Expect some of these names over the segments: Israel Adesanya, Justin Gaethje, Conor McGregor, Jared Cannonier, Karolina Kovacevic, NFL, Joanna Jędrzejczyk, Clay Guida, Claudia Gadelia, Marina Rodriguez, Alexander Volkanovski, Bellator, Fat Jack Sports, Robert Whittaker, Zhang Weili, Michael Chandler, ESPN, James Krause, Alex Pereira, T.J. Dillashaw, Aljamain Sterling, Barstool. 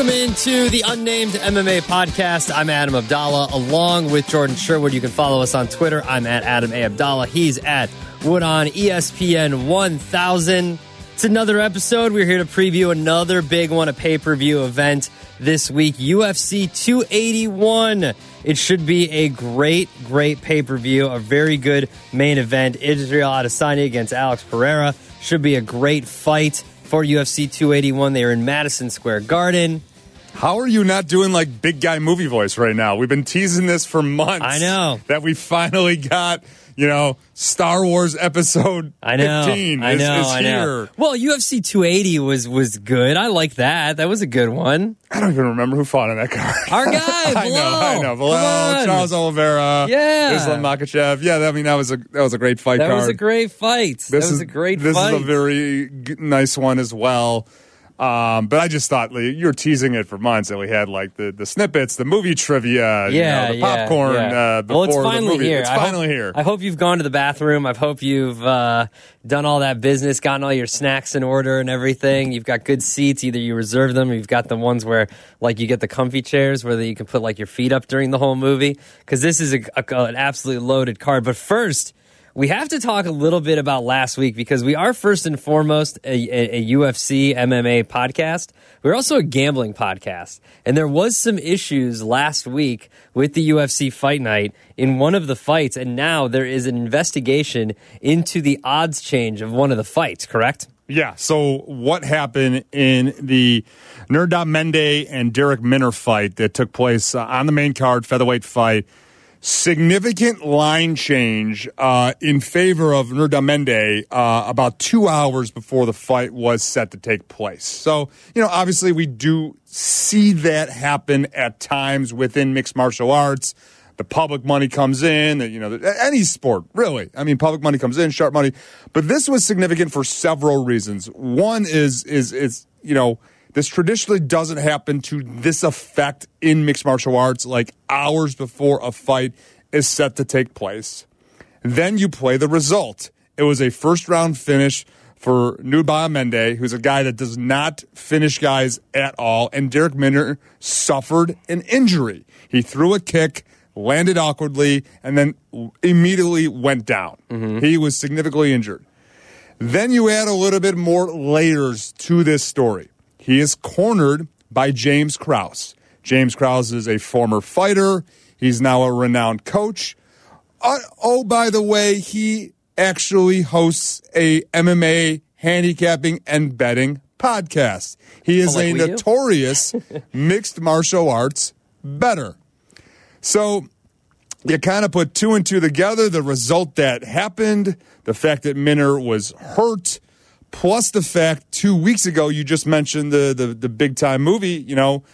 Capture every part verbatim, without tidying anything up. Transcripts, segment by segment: Welcome into the Unnamed M M A Podcast. I'm Adam Abdalla, along with Jordan Sherwood. You can follow us on Twitter. I'm at Adam A. Abdalla. He's at Wood on E S P N one thousand. It's another episode. We're here to preview another big one, a pay-per-view event this week, U F C two eighty-one. It should be a great, great pay-per-view, a very good main event. Israel Adesanya against Alex Pereira. Should be a great fight for U F C two eighty-one. They are in Madison Square Garden. How are you not doing like big guy movie voice right now? We've been teasing this for months. I know. That we finally got... You know, Star Wars episode I know, fifteen is, I know, is here. I know. Well, U F C two eighty was was good. I like that. That was a good one. I don't even remember who fought on that card. Our guy, I Bilal. know, I know. Bilal, Charles Oliveira, yeah. Islam Makhachev. Yeah, I mean, that was a that was a great fight that card. That was a great fight. This that was is, a great this fight. This is a very nice one as well. Um, but I just thought, Lee, you were teasing it for months that we had like the, the snippets, the movie trivia, yeah, you know, the popcorn yeah, yeah. Uh, before well, it's finally the movie. Here. It's I finally hope, here. I hope you've gone to the bathroom. I hope you've uh, done all that business, gotten all your snacks in order and everything. You've got good seats. Either you reserve them or you've got the ones where like you get the comfy chairs where you can put like your feet up during the whole movie. Because this is a, a, an absolutely loaded card. But first, we have to talk a little bit about last week because we are first and foremost a, a, a U F C M M A podcast. We're also a gambling podcast. And there was some issues last week with the U F C Fight Night in one of the fights. And now there is an investigation into the odds change of one of the fights, correct? Yeah. So what happened in the Nurmagomedov and Derek Minner fight that took place on the main card, featherweight fight? Significant line change uh, in favor of Nurmagomedov uh, about two hours before the fight was set to take place. So, you know, obviously we do see that happen at times within mixed martial arts. The public money comes in, you know, any sport, really. I mean, public money comes in, sharp money. But this was significant for several reasons. One is, is, is you know, this traditionally doesn't happen to this effect in mixed martial arts, like hours before a fight is set to take place. Then you play the result. It was a first-round finish for Nurmagomedov, who's a guy that does not finish guys at all, and Derek Minner suffered an injury. He threw a kick, landed awkwardly, and then immediately went down. Mm-hmm. He was significantly injured. Then you add a little bit more layers to this story. He is cornered by James Krause. James Krause is a former fighter. He's now a renowned coach. Uh, oh, by the way, he actually hosts a M M A handicapping and betting podcast. He is like a notorious mixed martial arts bettor. So you kind of put two and two together, the result that happened, the fact that Minner was hurt, plus the fact two weeks ago, you just mentioned the, the, the big-time movie, you know,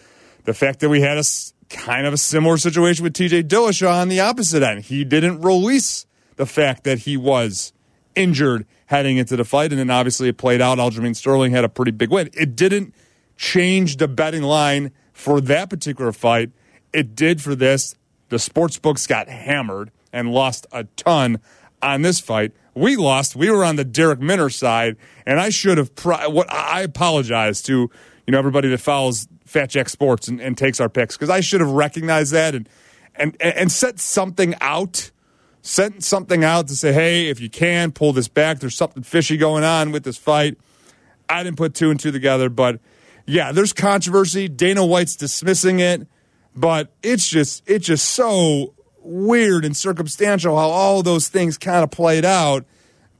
the fact that we had a kind of a similar situation with T J Dillashaw on the opposite end. He didn't release the fact that he was injured heading into the fight, and then obviously it played out. Aljamain Sterling had a pretty big win. It didn't change the betting line for that particular fight. It did for this. The sports books got hammered and lost a ton on this fight. We lost. We were on the Derek Minner side, and I should have. Pri- what I apologize to, you know, everybody that follows Fat Jack Sports and, and takes our picks, because I should have recognized that and and and sent something out, sent something out to say, hey, if you can pull this back, there's something fishy going on with this fight. I didn't put two and two together, but yeah, there's controversy. Dana White's dismissing it, but it's just it's just so weird and circumstantial how all those things kind of played out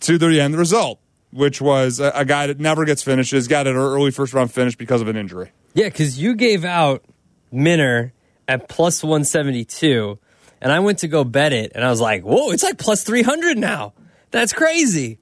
to the end result, which was a, a guy that never gets finishes, got an early first-round finish because of an injury. Yeah, because you gave out Minner at plus one seventy-two, and I went to go bet it, and I was like, whoa, it's like plus three hundred now. That's crazy.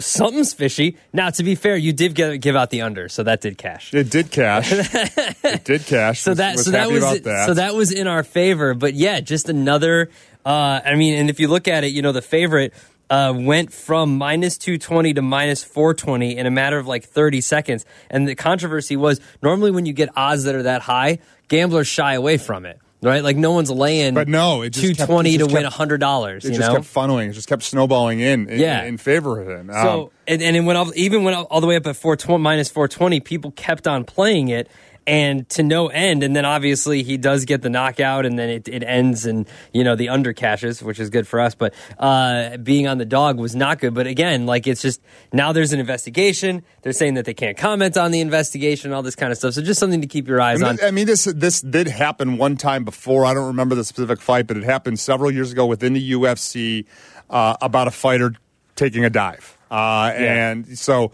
Something's fishy. Now, to be fair, you did give, give out the under, so that did cash. It did cash. it did cash. So that was, so that was it, that. so that was in our favor. But yeah, just another. Uh, I mean, and if you look at it, you know, the favorite uh, went from minus two twenty to minus four twenty in a matter of like thirty seconds. And the controversy was normally when you get odds that are that high, gamblers shy away from it. Right, like no one's laying but no, it just two twenty kept, it just to kept, win one hundred dollars. It you know? just kept funneling. It just kept snowballing in in, yeah. in favor of him. Um, so, and, and it went all, even went all the way up at four twenty, minus four twenty, people kept on playing it. and to no end. And then obviously he does get the knockout, and then it, it ends in, you know, the under cashes, which is good for us. But uh, being on the dog was not good. But again, like, it's just now there's an investigation. They're saying that they can't comment on the investigation, all this kind of stuff. So just something to keep your eyes I mean, on. I mean, this this did happen one time before. I don't remember the specific fight, but it happened several years ago within the U F C uh, about a fighter taking a dive. Uh, yeah. And so,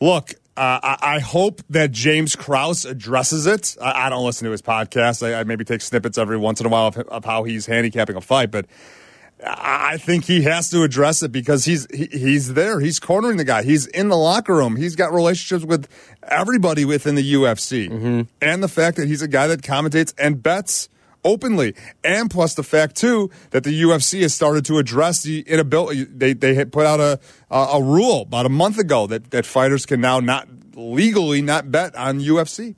look, uh, I, I hope that James Krause addresses it. I, I don't listen to his podcast. I, I maybe take snippets every once in a while of, of how he's handicapping a fight, but I think he has to address it because he's he, he's there. He's cornering the guy. He's in the locker room. He's got relationships with everybody within the U F C. Mm-hmm. And the fact that he's a guy that commentates and bets openly, and plus the fact too that the U F C has started to address the inability. They they had put out a a rule about a month ago that that fighters can now not legally not bet on U F C.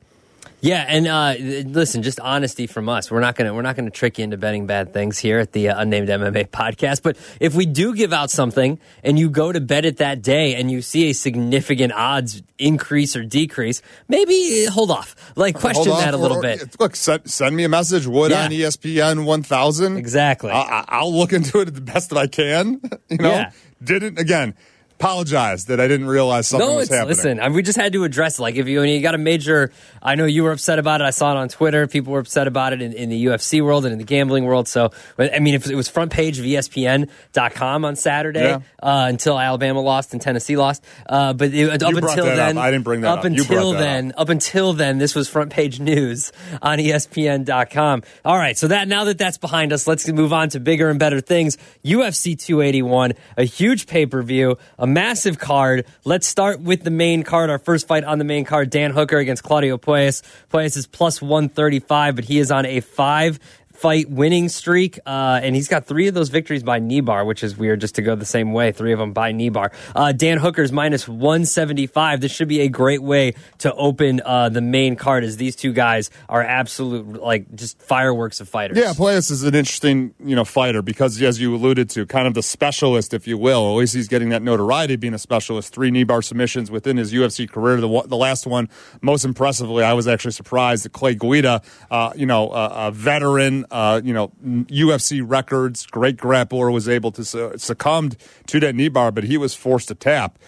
Yeah, and uh, listen, just honesty from us. We're not gonna we're not gonna trick you into betting bad things here at the uh, Unnamed M M A podcast. But if we do give out something, and you go to bet it that day, and you see a significant odds increase or decrease, maybe hold off. Like question off that a little or, bit. Look, send, send me a message. Wood yeah. on E S P N one thousand. Exactly. I, I'll look into it the best that I can. You know, yeah. didn't again. Apologize that I didn't realize something no, was happening. Listen, I mean, we just had to address it. Like, if you, when you got a major, I know you were upset about it. I saw it on Twitter. People were upset about it in, in the U F C world and in the gambling world. So, I mean, if it was front page of E S P N dot com on Saturday yeah. uh, until Alabama lost and Tennessee lost. Uh, but it, up until then, up. I didn't bring that up. Up until then, up. up until then, this was front page news on E S P N dot com. All right, so that now that that's behind us, let's move on to bigger and better things. U F C two eighty-one, a huge pay per view. Massive card. Let's start with the main card. Our first fight on the main card, Dan Hooker against Claudio Puyas. Puyas is plus one thirty-five, but he is on a five fight winning streak, uh, and he's got three of those victories by knee bar, which is weird just to go the same way. Three of them by knee bar. Uh, Dan Hooker's minus one seventy-five. This should be a great way to open uh, the main card, as these two guys are absolute, like, just fireworks of fighters. Yeah, Playas is an interesting, you know, fighter because, as you alluded to, kind of the specialist, if you will. Always he's getting that notoriety being a specialist. Three knee bar submissions within his U F C career. The, the last one, most impressively, I was actually surprised that Clay Guida, uh, you know, a, a veteran, Uh, you know, U F C records, great grappler, was able to su- succumb to that knee bar, but he was forced to tap.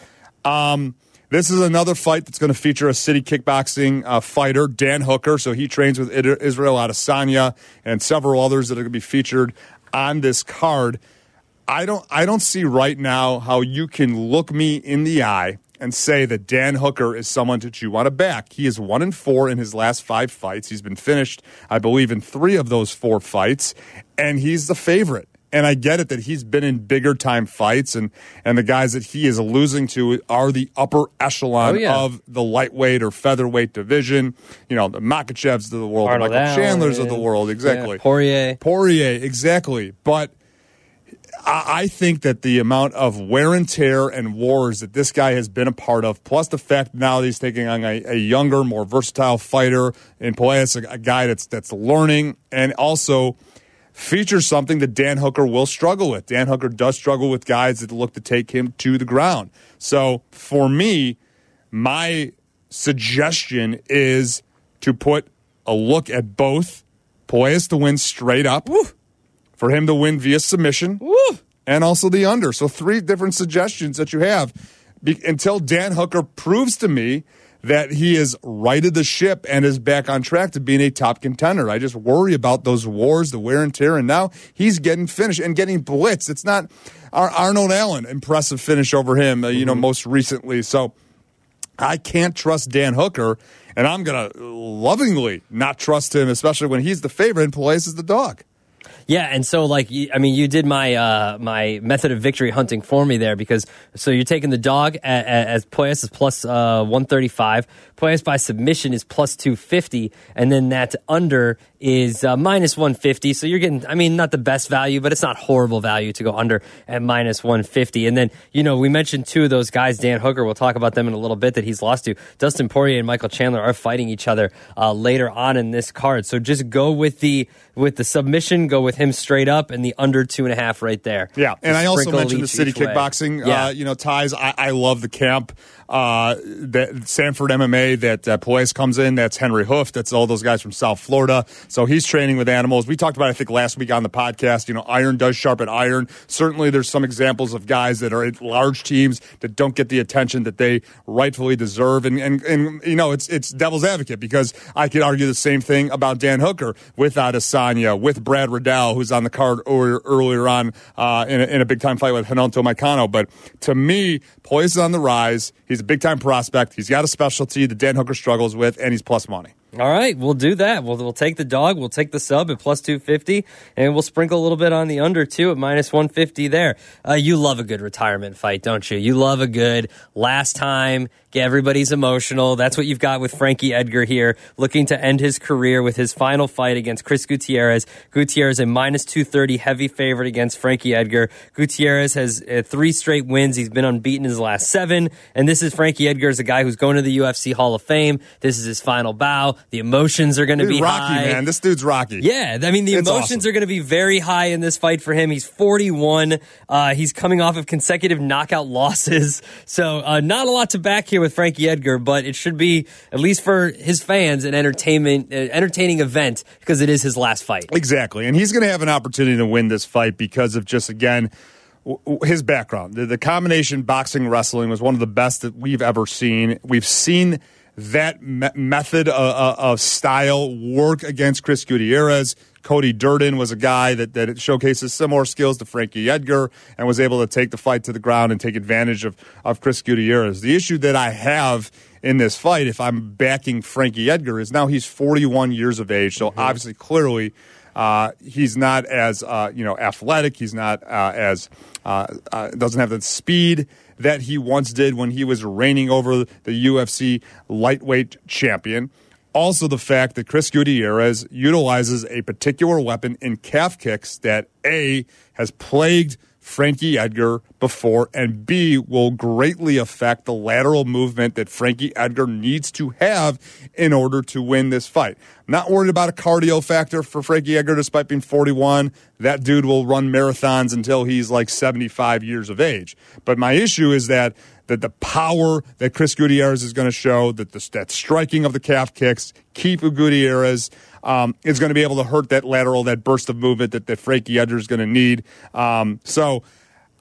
Um, this is another fight that's going to feature a City Kickboxing uh, fighter, Dan Hooker. So he trains with Israel Adesanya and several others that are going to be featured on this card. I don't, I don't see right now how you can look me in the eye and say that Dan Hooker is someone that you want to back. He is one and four in his last five fights. He's been finished, I believe, in three of those four fights, and he's the favorite. And I get it that he's been in bigger time fights, and, and the guys that he is losing to are the upper echelon oh, yeah. of the lightweight or featherweight division. You know, the Makhachevs of the world, the Michael Chandlers of the world, exactly. Yeah, Poirier. Poirier, exactly. But I think that the amount of wear and tear and wars that this guy has been a part of, plus the fact now that he's taking on a, a younger, more versatile fighter in Puyas, a, a guy that's that's learning, and also features something that Dan Hooker will struggle with. Dan Hooker does struggle with guys that look to take him to the ground. So for me, my suggestion is to put a look at both. Puyas to win straight up. Woo! For him to win via submission, Woo! And also the under. So three different suggestions that you have Be- until Dan Hooker proves to me that he has righted the ship and is back on track to being a top contender. I just worry about those wars, the wear and tear, and now he's getting finished and getting blitzed. It's not our Arnold Allen impressive finish over him, uh, you mm-hmm. know, most recently. So I can't trust Dan Hooker, and I'm going to lovingly not trust him, especially when he's the favorite and Puyas is the dog. Yeah, and so, like, I mean, you did my uh, my method of victory hunting for me there, because so you're taking the dog as, as Puyas is plus uh, one thirty-five. Puyas by submission is plus two fifty, and then that's under is uh, minus one fifty. So you're getting, I mean, not the best value, but it's not horrible value to go under at minus one fifty. And then, you know, we mentioned two of those guys, Dan Hooker, we'll talk about them in a little bit, that he's lost to. Dustin Poirier and Michael Chandler are fighting each other uh, later on in this card. So just go with the with the submission, go with him straight up, and the under two and a half right there. Yeah, and I also mentioned the City Kickboxing, yeah. uh, you know, ties. I, I love the camp. Uh, that Sanford M M A that uh, Puyas comes in, that's Henry Hoof, that's all those guys from South Florida. So he's training with animals. We talked about, I think, last week on the podcast, you know, iron does sharpen iron. Certainly there's some examples of guys that are at large teams that don't get the attention that they rightfully deserve. And, and, and you know, it's it's devil's advocate, because I could argue the same thing about Dan Hooker with Adesanya, with Brad Riddell, who's on the card or, earlier on uh, in, a, in a big-time fight with Hanolto Maicano. But to me, Puyas is on the rise. He's a big-time prospect. He's got a specialty that Dan Hooker struggles with, and he's plus money. All right, we'll do that. We'll we'll take the dog, we'll take the sub at plus two fifty, and we'll sprinkle a little bit on the under, too, at minus one fifty there. Uh, you love a good retirement fight, don't you? You love a good last time, get everybody's emotional. That's what you've got with Frankie Edgar here, looking to end his career with his final fight against Chris Gutierrez. Gutierrez a minus two thirty heavy favorite against Frankie Edgar. Gutierrez has uh, three straight wins. He's been unbeaten in his last seven, and this is Frankie Edgar, is a guy who's going to the U F C Hall of Fame. This is his final bow. The emotions are going to be Rocky, high. Man. This dude's Rocky. Yeah, I mean, the it's emotions awesome. Are going to be very high in this fight for him. He's forty-one. Uh, he's coming off of consecutive knockout losses. So uh, not a lot to back here with Frankie Edgar, but it should be, at least for his fans, an entertainment, uh, entertaining event, because it is his last fight. Exactly, and he's going to have an opportunity to win this fight because of just, again, his background. The, the combination boxing wrestling was one of the best that we've ever seen. We've seen that me- method of, of, of style work against Chris Gutierrez. Cody Durden was a guy that, that showcases similar skills to Frankie Edgar and was able to take the fight to the ground and take advantage of, of Chris Gutierrez. The issue that I have in this fight, if I'm backing Frankie Edgar, is now he's forty-one years of age, so mm-hmm. obviously, clearly, Uh, he's not as uh, you know athletic. He's not uh, as uh, uh, doesn't have the speed that he once did when he was reigning over the U F C lightweight champion. Also, the fact that Chris Gutierrez utilizes a particular weapon in calf kicks that A, has plagued Frankie Edgar before, and B, will greatly affect the lateral movement that Frankie Edgar needs to have in order to win this fight. I'm not worried about a cardio factor for Frankie Edgar, despite being forty-one. That dude will run marathons until he's like seventy-five years of age. But my issue is that that the power that Chris Gutierrez is going to show, that the, that striking of the calf kicks, keep Gutierrez um, is going to be able to hurt that lateral, that burst of movement that, that Frankie Edgar is going to need. Um, so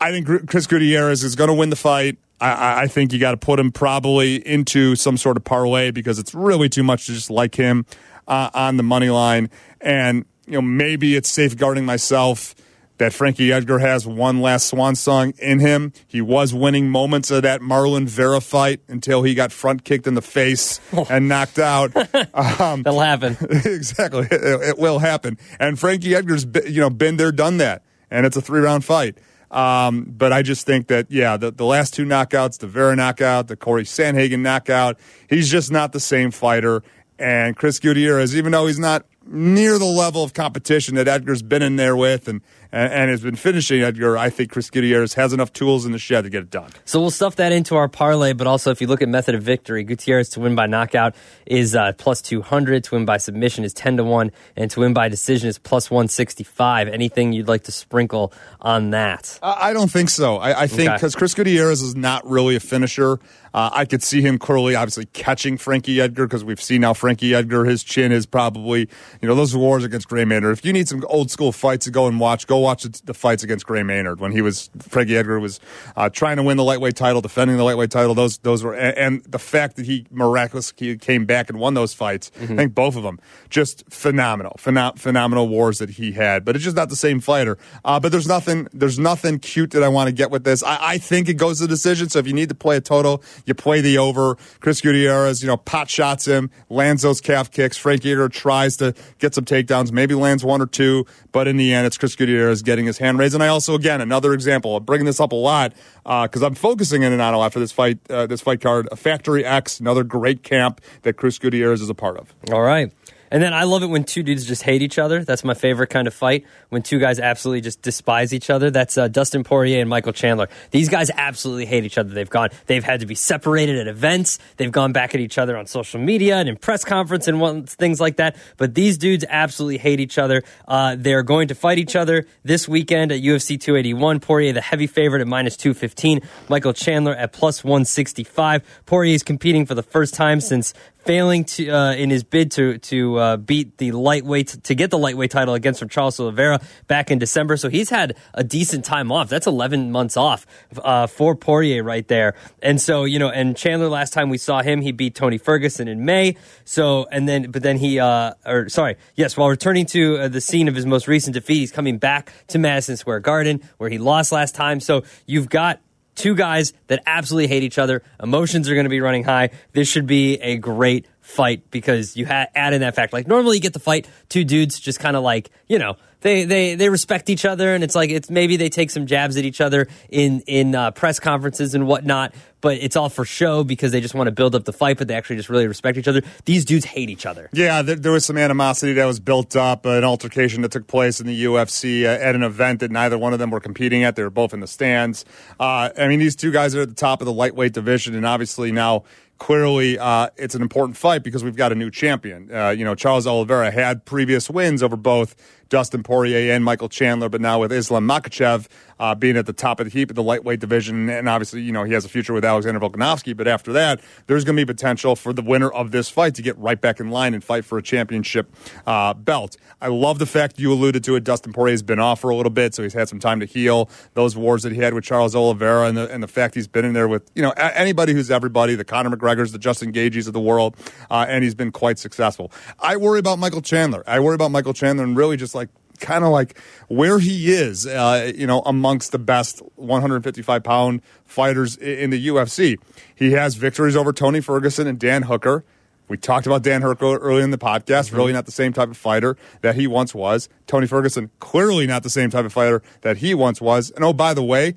I think Chris Gutierrez is going to win the fight. I, I think you got to put him probably into some sort of parlay, because it's really too much to just like him uh, on the money line. And you know, maybe it's safeguarding myself that Frankie Edgar has one last swan song in him. He was winning moments of that Marlon Vera fight until he got front kicked in the face and knocked out. Um, That'll happen. Exactly. It, it will happen. And Frankie Edgar's been, you know, been there, done that. And it's a three-round fight. Um, but I just think that, yeah, the, the last two knockouts, the Vera knockout, the Corey Sandhagen knockout, he's just not the same fighter. And Chris Gutierrez, even though he's not near the level of competition that Edgar's been in there with and, and, and has been finishing Edgar, I think Chris Gutierrez has enough tools in the shed to get it done. So we'll stuff that into our parlay, but also if you look at method of victory, Gutierrez to win by knockout is uh, plus two hundred, to win by submission is ten to one, and to win by decision is plus one sixty-five. Anything you'd like to sprinkle on that? I, I don't think so. I, I think because okay. Chris Gutierrez is not really a finisher. Uh, I could see him clearly, obviously, catching Frankie Edgar, because we've seen now Frankie Edgar, his chin is probably, you know, those wars against Gray Maynard. If you need some old school fights to go and watch, go watch the fights against Gray Maynard when he was, Frankie Edgar was uh, trying to win the lightweight title, defending the lightweight title. Those, those were, and, and the fact that he miraculously came back and won those fights, mm-hmm. I think both of them, just phenomenal, pheno- phenomenal wars that he had. But it's just not the same fighter. Uh, but there's nothing, there's nothing cute that I want to get with this. I, I think it goes to decision. So if you need to play a total, you play the over. Chris Gutierrez, you know, pot shots him, lands those calf kicks. Frankie Edgar tries to get some takedowns, maybe lands one or two, but in the end, it's Chris Gutierrez getting his hand raised. And I also, again, another example, I'm bringing this up a lot because uh, I'm focusing in and out a lot for this fight, uh, this fight card, Factory X, another great camp that Chris Gutierrez is a part of. All right. And then I love it when two dudes just hate each other. That's my favorite kind of fight, when two guys absolutely just despise each other. That's uh, Dustin Poirier and Michael Chandler. These guys absolutely hate each other. They've gone, they've had to be separated at events. They've gone back at each other on social media and in press conference and one, things like that. But these dudes absolutely hate each other. Uh, they're going to fight each other this weekend at U F C two eighty-one. Poirier, the heavy favorite, at minus two fifteen. Michael Chandler at plus one sixty-five. Poirier is competing for the first time since failing to uh, in his bid to to uh, beat the lightweight to get the lightweight title against from Charles Oliveira back in December, so he's had a decent time off. That's eleven months off uh, for Poirier right there. And so, you know, and Chandler, last time we saw him, he beat Tony Ferguson in May. So and then, but then he, uh, or sorry, yes, while returning to uh, the scene of his most recent defeat, he's coming back to Madison Square Garden where he lost last time. So you've got two guys that absolutely hate each other. Emotions are going to be running high. This should be a great fight because you ha- add in that fact. Like, normally you get the fight, two dudes just kind of like, you know, They, they they respect each other, and it's like it's maybe they take some jabs at each other in in uh, press conferences and whatnot, but it's all for show because they just want to build up the fight, but they actually just really respect each other. These dudes hate each other. Yeah, there, there was some animosity that was built up, uh, an altercation that took place in the U F C uh, at an event that neither one of them were competing at. They were both in the stands. Uh, I mean, these two guys are at the top of the lightweight division, and obviously now, clearly, uh, it's an important fight because we've got a new champion. Uh, you know, Charles Oliveira had previous wins over both Dustin Poirier and Michael Chandler, but now with Islam Makhachev uh, being at the top of the heap at the lightweight division, and obviously, you know, he has a future with Alexander Volkanovski, but after that, there's going to be potential for the winner of this fight to get right back in line and fight for a championship uh, belt. I love the fact you alluded to it. Dustin Poirier's been off for a little bit, so he's had some time to heal those wars that he had with Charles Oliveira, and the, and the fact he's been in there with, you know, anybody who's everybody, the Conor McGregor, the Justin Gaethjes of the world, uh, and he's been quite successful. I worry about Michael Chandler. I worry about Michael Chandler and really just like kind of like where he is, uh, you know, amongst the best one fifty-five pound fighters in the U F C. He has victories over Tony Ferguson and Dan Hooker. We talked about Dan Hooker earlier in the podcast, mm-hmm. really not the same type of fighter that he once was. Tony Ferguson, clearly not the same type of fighter that he once was. And oh, by the way,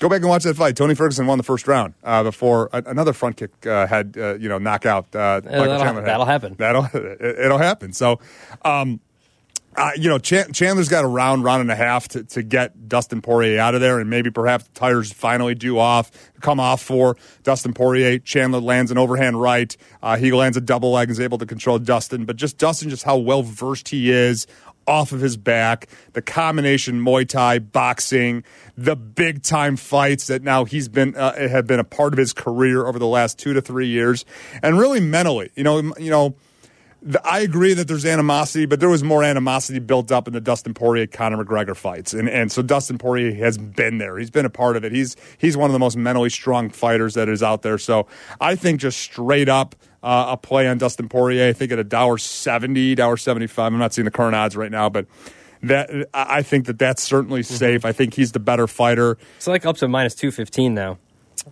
go back and watch that fight. Tony Ferguson won the first round uh, before a- another front kick uh, had, uh, you know, knockout. Uh, yeah, that'll, ha- that'll happen. That'll it'll happen. So, um, uh, you know, Ch- Chandler's got a round, round and a half to, to get Dustin Poirier out of there, and maybe perhaps the tires finally do off, come off for Dustin Poirier. Chandler lands an overhand right. Uh, he lands a double leg and is able to control Dustin. But just Dustin, just how well versed he is off of his back, the combination Muay Thai, boxing, the big time fights that now he's been uh, have been a part of his career over the last two to three years, and really mentally, you know, you know, the, I agree that there's animosity, but there was more animosity built up in the Dustin Poirier Conor McGregor fights, and and so Dustin Poirier has been there, he's been a part of it, he's he's one of the most mentally strong fighters that is out there, so I think just straight up. Uh, a play on Dustin Poirier, I think at a dollar seventy, dollar seventy-five. I'm not seeing the current odds right now, but that I think that that's certainly safe. Mm-hmm. I think he's the better fighter. It's like up to minus two fifteen now.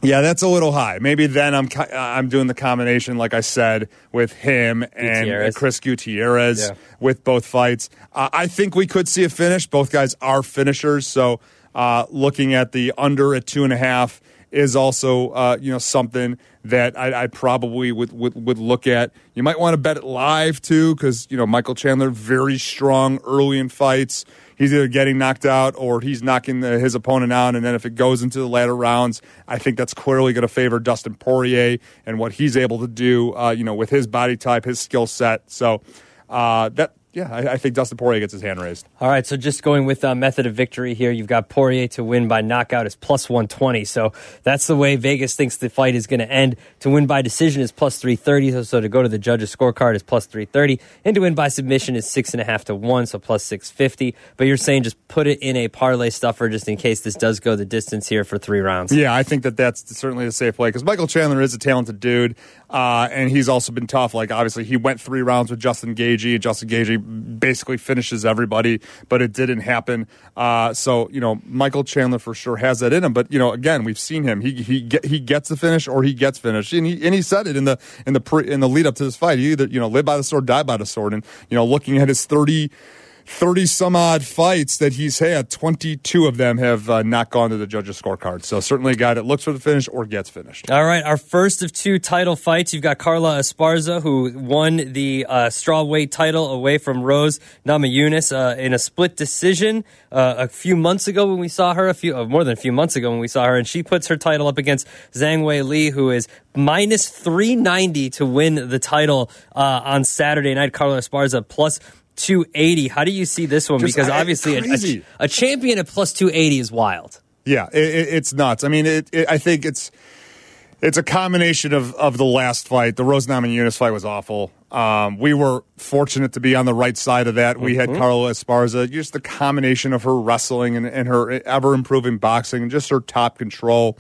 Yeah, that's a little high. Maybe then I'm I'm doing the combination, like I said, with him and Gutierrez. Chris Gutierrez yeah. with both fights. Uh, I think we could see a finish. Both guys are finishers, so uh, looking at the under at two and a half is also uh, you know something that I, I probably would, would would look at. You might want to bet it live, too, because, you know, Michael Chandler, very strong early in fights. He's either getting knocked out or he's knocking the, his opponent out, and then if it goes into the latter rounds, I think that's clearly going to favor Dustin Poirier and what he's able to do, uh, you know, with his body type, his skill set. So uh, that... Yeah, I, I think Dustin Poirier gets his hand raised. All right, so just going with uh, method of victory here, you've got Poirier to win by knockout is plus one twenty. So that's the way Vegas thinks the fight is going to end. To win by decision is plus three thirty. So, so to go to the judges' scorecard is plus three thirty. And to win by submission is six point five to one, so plus six fifty. But you're saying just put it in a parlay stuffer just in case this does go the distance here for three rounds. Yeah, I think that that's certainly a safe play because Michael Chandler is a talented dude, uh, and he's also been tough. Like, obviously, he went three rounds with Justin Gaethje, and Justin Gaethje basically finishes everybody, but it didn't happen. Uh, so, you know, Michael Chandler for sure has that in him. But, you know, again, we've seen him. He he get, he gets the finish or he gets finished. And he and he said it in the in the pre, in the lead up to this fight. He either, you know, live by the sword, die by the sword. And, you know, looking at his 30 thirty-some-odd fights that he's had, twenty-two of them have uh, not gone to the judges' scorecard. So certainly a guy that looks for the finish or gets finished. All right, our first of two title fights. You've got Carla Esparza, who won the uh, strawweight title away from Rose Namajunas uh, in a split decision uh, a few months ago when we saw her, a few uh, more than a few months ago when we saw her, and she puts her title up against Zhang Weili, who is minus three ninety to win the title uh, on Saturday night. Carla Esparza plus two eighty. How do you see this one? Just, because obviously a, a champion at plus two eighty is wild. Yeah, it, it, it's nuts. I mean, it, it, I think it's it's a combination of, of the last fight. The Rose Namajunas fight was awful. Um, we were fortunate to be on the right side of that. We mm-hmm. had Carla Esparza. Just the combination of her wrestling and, and her ever-improving boxing and just her top control.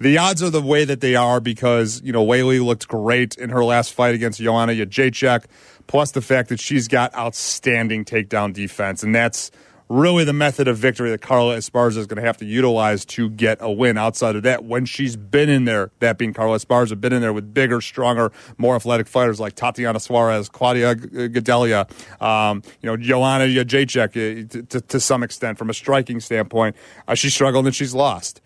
The odds are the way that they are because, you know, Weili looked great in her last fight against Joanna Jędrzejczyk, plus the fact that she's got outstanding takedown defense. And that's really the method of victory that Carla Esparza is going to have to utilize to get a win. Outside of that, when she's been in there, that being Carla Esparza, been in there with bigger, stronger, more athletic fighters like Tatiana Suarez, Claudia Gadelia, um, you know, Joanna Jędrzejczyk, to, to, to some extent from a striking standpoint, uh, she struggled and she's lost.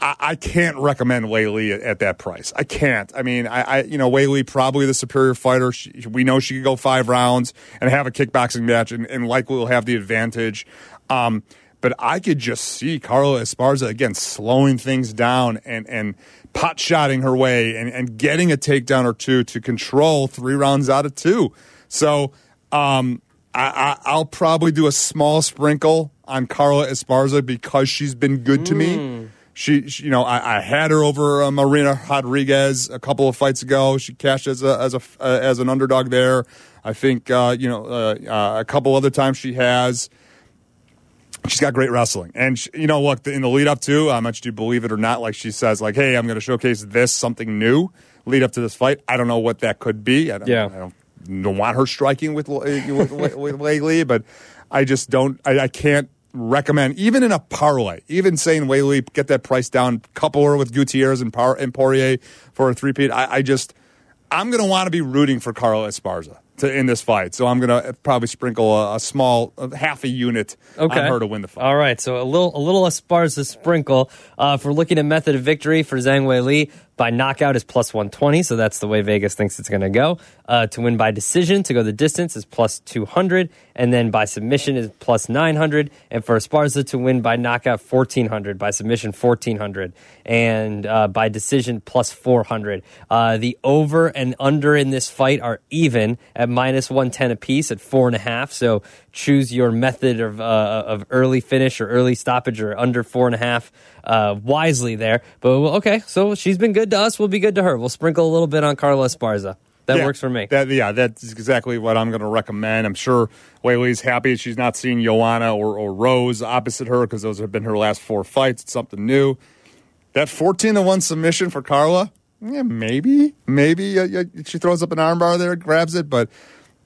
I, I can't recommend Weili at, at that price. I can't. I mean, I, I you know, Weili probably the superior fighter. She, we know she could go five rounds and have a kickboxing match and, and likely will have the advantage. Um, but I could just see Carla Esparza, again, slowing things down and, and pot-shotting her way and, and getting a takedown or two to control three rounds out of two. So um, I, I, I'll probably do a small sprinkle on Carla Esparza because she's been good to mm. me. She, she, you know, I, I had her over uh, Marina Rodriguez a couple of fights ago. She cashed as a as a uh, as an underdog there. I think uh, you know uh, uh, a couple other times she has. She's got great wrestling, and she, you know, look in the lead up to how much do you believe it or not? Like she says, like, hey, I'm going to showcase this something new. Lead up to this fight, I don't know what that could be. I don't, yeah. I don't, don't want her striking with with, with, with Weili, but I just don't. I, I can't. Recommend even in a parlay, even saying Weili get that price down, couple her with Gutierrez and, Par- and Poirier for a three-peat. I, I just, I'm going to want to be rooting for Carla Esparza to in this fight, so I'm going to probably sprinkle a, a small a half a unit okay. on her to win the fight. All right, so a little a little Esparza sprinkle. Uh, if we're looking at method of victory for Zhang Weili, by knockout is plus one twenty, so that's the way Vegas thinks it's going to go. Uh, to win by decision, to go the distance, is plus two hundred, and then by submission is plus nine hundred, and for Esparza to win by knockout, fourteen hundred, by submission, fourteen hundred, and uh, by decision, plus four hundred. Uh, the over and under in this fight are even at minus one ten apiece at four point five, so choose your method of, uh, of early finish or early stoppage or under four point five uh, wisely there. But, okay, so she's been good to us, we'll be good to her. We'll sprinkle a little bit on Carla Esparza. That yeah, works for me. That, yeah, that's exactly what I'm going to recommend. I'm sure Weili's happy she's not seeing Joanna or, or Rose opposite her because those have been her last four fights. It's something new. That fourteen to one submission for Carla, yeah, maybe. Maybe uh, she throws up an armbar there, grabs it, but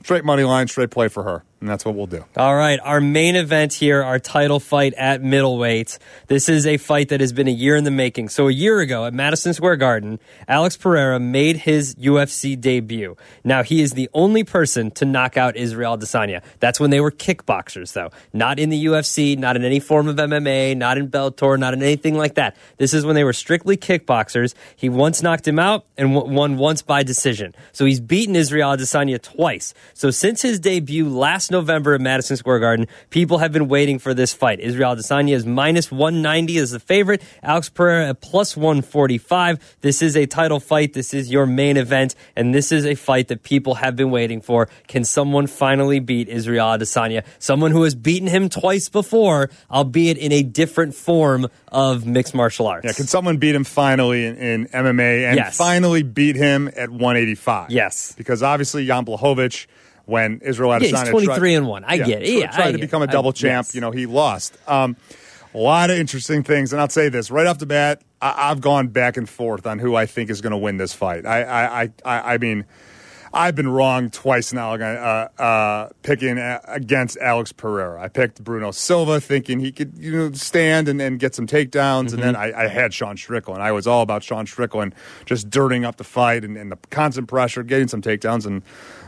straight money line, straight play for her. And that's what we'll do. All right. Our main event here, our title fight at middleweight. This is a fight that has been a year in the making. So a year ago at Madison Square Garden, Alex Pereira made his U F C debut. Now, he is the only person to knock out Israel Adesanya. That's when they were kickboxers, though. Not in the U F C, not in any form of M M A, not in Bellator, not in anything like that. This is when they were strictly kickboxers. He once knocked him out and won once by decision. So he's beaten Israel Adesanya twice. So since his debut last November at Madison Square Garden, people have been waiting for this fight. Israel Adesanya is minus one ninety as the favorite. Alex Pereira at plus one forty-five. This is a title fight. This is your main event, and this is a fight that people have been waiting for. Can someone finally beat Israel Adesanya? Someone who has beaten him twice before, albeit in a different form of mixed martial arts. Yeah, can someone beat him finally in, in M M A and yes. finally beat him at one eighty-five? Yes. Because obviously Jan Blachowicz, when Israel Adesanya yeah, he's twenty-three tried, and one, I yeah, get it. Yeah, tried I to become a double I, champ, yes. you know, he lost. Um, a lot of interesting things, and I'll say this right off the bat: I, I've gone back and forth on who I think is going to win this fight. I, I, I, I mean, I've been wrong twice now, uh, uh, picking a- against Alex Pereira. I picked Bruno Silva thinking he could, you know, stand and, and get some takedowns, mm-hmm. and then I, I had Sean Strickland. I was all about Sean Strickland just dirtying up the fight and, and the constant pressure, getting some takedowns, and,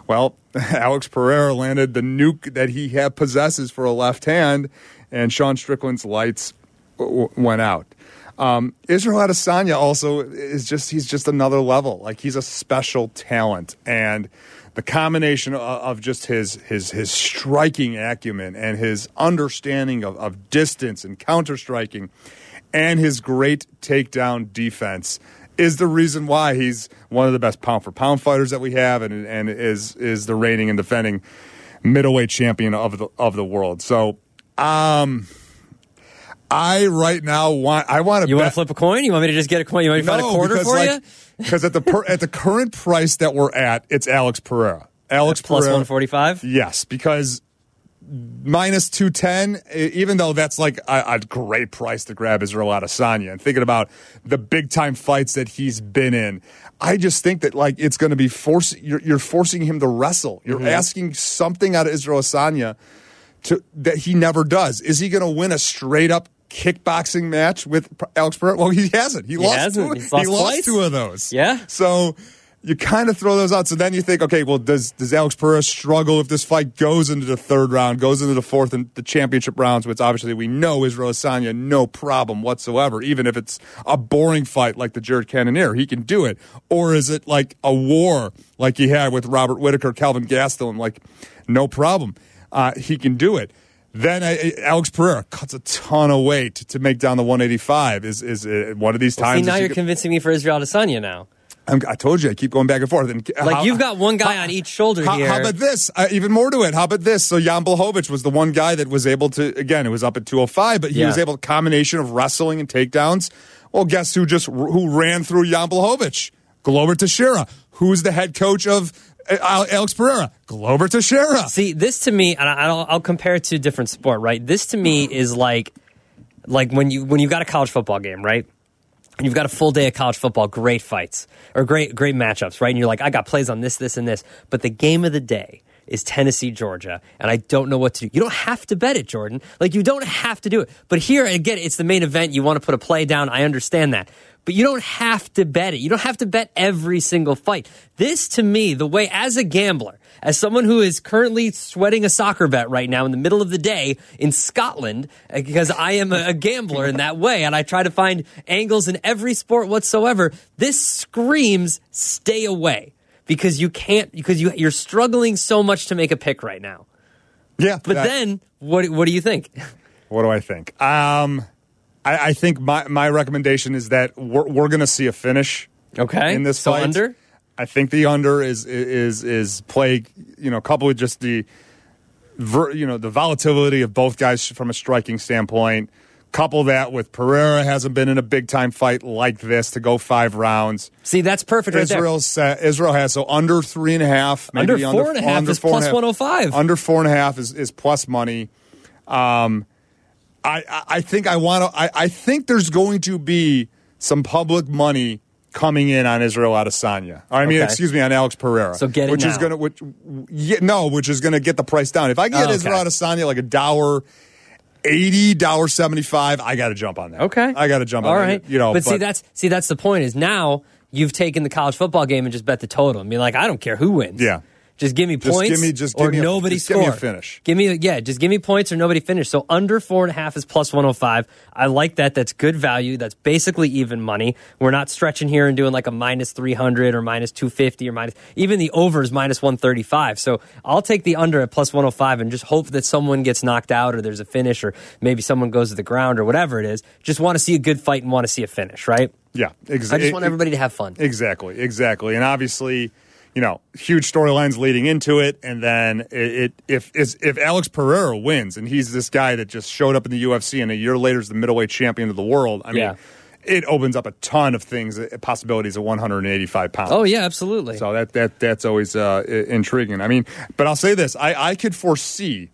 well, Alex Pereira landed the nuke that he ha- possesses for a left hand, and Sean Strickland's lights w- went out. Um, Israel Adesanya also is just, he's just another level. Like, he's a special talent, and the combination of, of just his, his, his striking acumen and his understanding of, of distance and counter striking and his great takedown defense is the reason why he's one of the best pound for pound fighters that we have, and, and is, is the reigning and defending middleweight champion of the, of the world. So, um, I right now want I want to. You bet. Want to flip a coin? You want me to just get a coin? You want me to no, find a quarter because, for like, you? Because at the per, at the current price that we're at, it's Alex Pereira. Alex Pereira plus one forty five. Yes, because minus two ten. Even though that's like a, a great price to grab Israel Adesanya, and thinking about the big time fights that he's been in, I just think that like it's going to be forcing you're, you're forcing him to wrestle. You're mm-hmm. asking something out of Israel Adesanya to that he never does. Is he going to win a straight up kickboxing match with Alex Pereira? Well, he hasn't. He, he lost. Hasn't. Two, He's lost he lost twice. Two of those. Yeah. So you kind of throw those out. So then you think, okay, well, does does Alex Pereira struggle if this fight goes into the third round, goes into the fourth and the championship rounds, which obviously we know Israel Adesanya no problem whatsoever, even if it's a boring fight like the Jared Cannonier, he can do it. Or is it like a war like he had with Robert Whittaker, Calvin Gastelum? Like, no problem, uh, he can do it. Then I, Alex Pereira cuts a ton of weight to make down the one eighty-five. Is is uh, one of these well, times? See, now you're get, convincing me for Israel Adesanya now. I'm, I told you, I keep going back and forth. And like how, you've got one guy how, on each shoulder how, here. How about this? Uh, even more to it. How about this? So Jan Blachowicz was the one guy that was able to. Again, it was up at two oh five, but he yeah. was able to combination of wrestling and takedowns. Well, guess who just who ran through Jan Blachowicz? Glover Teixeira, who's the head coach of Alex Pereira, Glover Teixeira. See, this to me, and I'll, I'll compare it to a different sport, right? This to me is like, like when you when you've got a college football game, right? And you've got a full day of college football, great fights or great great matchups, right? And you're like, I got plays on this, this, and this, but the game of the day is Tennessee, Georgia, and I don't know what to do. You don't have to bet it, Jordan. Like, you don't have to do it. But here, again, it's the main event. You want to put a play down. I understand that. But you don't have to bet it. You don't have to bet every single fight. This, to me, the way, as a gambler, as someone who is currently sweating a soccer bet right now in the middle of the day in Scotland, because I am a gambler in that way, and I try to find angles in every sport whatsoever, this screams, stay away. Because you can't, because you you're struggling so much to make a pick right now. Yeah, but that, then what? What do you think? What do I think? Um, I, I think my my recommendation is that we're we're going to see a finish. Okay, in this so fight, under. I think the under is is is play. You know, coupled with just the, you know, the volatility of both guys from a striking standpoint. Couple that with Pereira hasn't been in a big-time fight like this to go five rounds. See, that's perfect right Israel's, there. Uh, Israel has, so under three and a half. Maybe under four under, and a half under is four plus one oh five. Under four and a half is, is plus money. Um, I, I, I think I want to. I, I think there's going to be some public money coming in on Israel Adesanya. I mean, okay. excuse me, on Alex Pereira. So get it which now. Is gonna, which, yeah, no, which is going to get the price down. If I get oh, okay. Israel Adesanya like a dour... eighty dollars seventy-five. I got to jump on that. Okay, I got to jump on that. All right, you know. But, but see, that's see, that's the point. Is now you've taken the college football game and just bet the total. I mean, like, I don't care who wins. Yeah, just give me just points. Give me just give or me a, nobody just score. Give me a finish. Give me yeah. Just give me points or nobody finish. So under four and a half is plus one hundred five. I like that. That's good value. That's basically even money. We're not stretching here and doing like a minus three hundred or minus two fifty or minus even the over is minus one thirty five. So I'll take the under at plus one hundred five and just hope that someone gets knocked out or there's a finish or maybe someone goes to the ground or whatever it is. Just want to see a good fight and want to see a finish, right? Yeah, exactly. I just want everybody to have fun. Exactly, exactly, and obviously, you know, huge storylines leading into it, and then it, it if is if Alex Pereira wins, and he's this guy that just showed up in the U F C, and a year later is the middleweight champion of the world. I mean, yeah. it opens up a ton of things, possibilities of one eighty-five pounds. Oh yeah, absolutely. So that that that's always uh, intriguing. I mean, but I'll say this: I, I could foresee.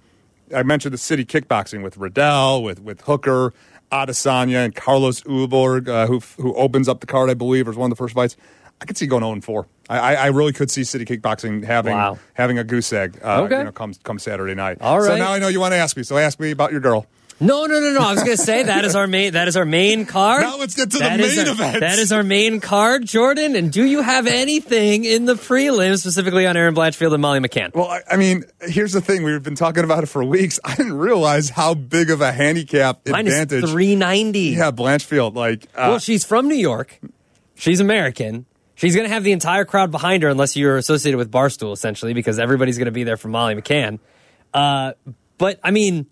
I mentioned the City Kickboxing with Riddell, with with Hooker, Adesanya, and Carlos Uborg, uh, who who opens up the card, I believe, or is one of the first fights. I could see going oh and four. I, I really could see City Kickboxing having wow. having a goose egg uh, okay. you know, come, come Saturday night. All right. So now I know you want to ask me, so ask me about your girl. No, no, no, no. I was going to say that is our main that is our main card. Now let's get to that the main our, event. That is our main card, Jordan. And do you have anything in the prelims, specifically on Erin Blanchfield and Molly McCann? Well, I, I mean, here's the thing. We've been talking about it for weeks. I didn't realize how big of a handicap Mine advantage. Minus three ninety. Yeah, Blanchfield. Like, uh, well, she's from New York. She's American. She's going to have the entire crowd behind her unless you're associated with Barstool, essentially, because everybody's going to be there for Molly McCann. Uh, but, I mean...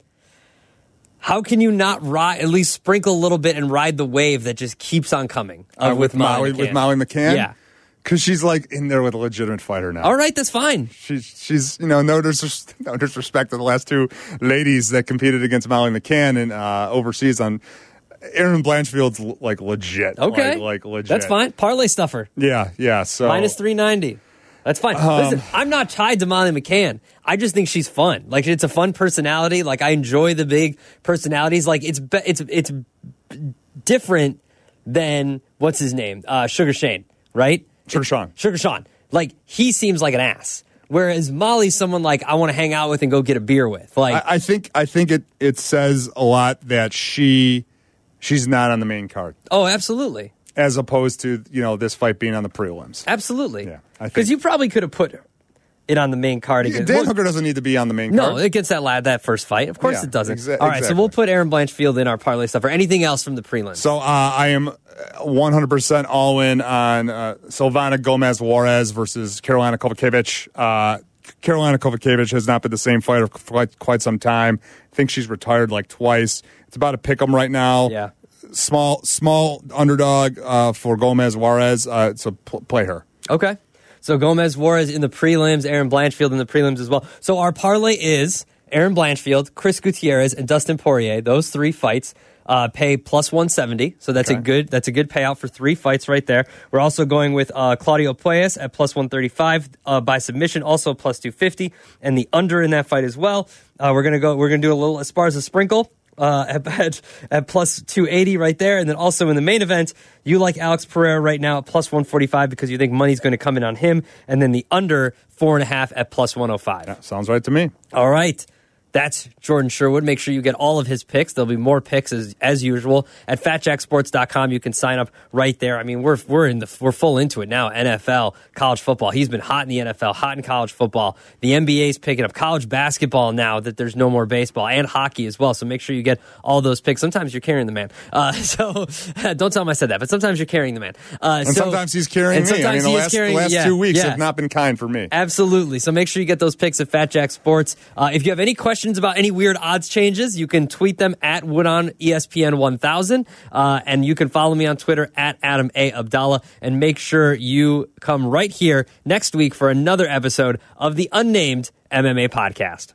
How can you not ride, at least sprinkle a little bit and ride the wave that just keeps on coming uh, uh, with, with Molly McCann? With Molly McCann? Yeah. Because she's like in there with a legitimate fighter now. All right, that's fine. She's, she's you know, no, dis- no disrespect to the last two ladies that competed against Molly McCann and uh, overseas on Erin Blanchfield's like legit. Okay. Like, like legit. That's fine. Parlay stuffer. Yeah, yeah. So minus three ninety. That's fine. Um, Listen, I'm not tied to Molly McCann. I just think she's fun. Like, it's a fun personality. Like, I enjoy the big personalities. Like, it's be- it's it's b- different than, what's his name? Uh, Sugar Shane, right? Sugar it, Sean. Sugar Sean. Like, he seems like an ass. Whereas Molly's someone, like, I want to hang out with and go get a beer with. Like, I, I think I think it, it says a lot that she she's not on the main card. Oh, absolutely. As opposed to, you know, this fight being on the prelims. Absolutely. Yeah. Because you probably could have put it on the main card. Yeah, Dan well, Hooker doesn't need to be on the main no, card. No, it gets that lad that first fight. Of course yeah, it doesn't. Exa- All right, exactly. So we'll put Erin Blanchfield in our parlay stuff. Or anything else from the prelims? So uh, I am one hundred percent all in on uh, Silvana Gomez-Juarez versus Karolina Kovacevic. Uh, Karolina Kovacevic has not been the same fighter for quite, quite some time. I think she's retired like twice. It's about to pick 'em right now. Yeah. Small small underdog uh, for Gomez-Juarez, uh, so pl- play her. Okay. So Gomez-Juarez in the prelims, Erin Blanchfield in the prelims as well. So our parlay is Erin Blanchfield, Chris Gutierrez, and Dustin Poirier. Those three fights uh, pay plus one seventy, so that's okay. a good that's a good payout for three fights right there. We're also going with uh, Claudio Puyas at plus one thirty-five uh, by submission, also plus two fifty, and the under in that fight as well. Uh, we're gonna go. We're gonna do a little Esparza sprinkle. Uh, at, at, at plus two eighty right there. And then also in the main event, you like Alex Pereira right now at plus one forty-five because you think money's going to come in on him. And then the under four and a half at plus one oh five. Yeah, sounds right to me. All right. That's Jordan Sherwood. Make sure you get all of his picks. There'll be more picks as, as usual at fat jack sports dot com. You can sign up right there. I mean, we're we're in the we're full into it now. N F L, college football. He's been hot in the N F L, hot in college football. The N B A's picking up college basketball now that there's no more baseball, and hockey as well. So make sure you get all those picks. Sometimes you're carrying the man. Uh, so don't tell him I said that, but sometimes you're carrying the man. Uh, and so, sometimes he's carrying and me. Sometimes I mean, the, he last, carrying, the last yeah, two weeks yeah. have not been kind for me. Absolutely. So make sure you get those picks at Fat Jack Sports. Uh, if you have any questions about any weird odds changes, you can tweet them at Wood on E S P N one thousand, uh, and you can follow me on Twitter at Adam A. Abdalla, and make sure you come right here next week for another episode of the Unnamed M M A Podcast.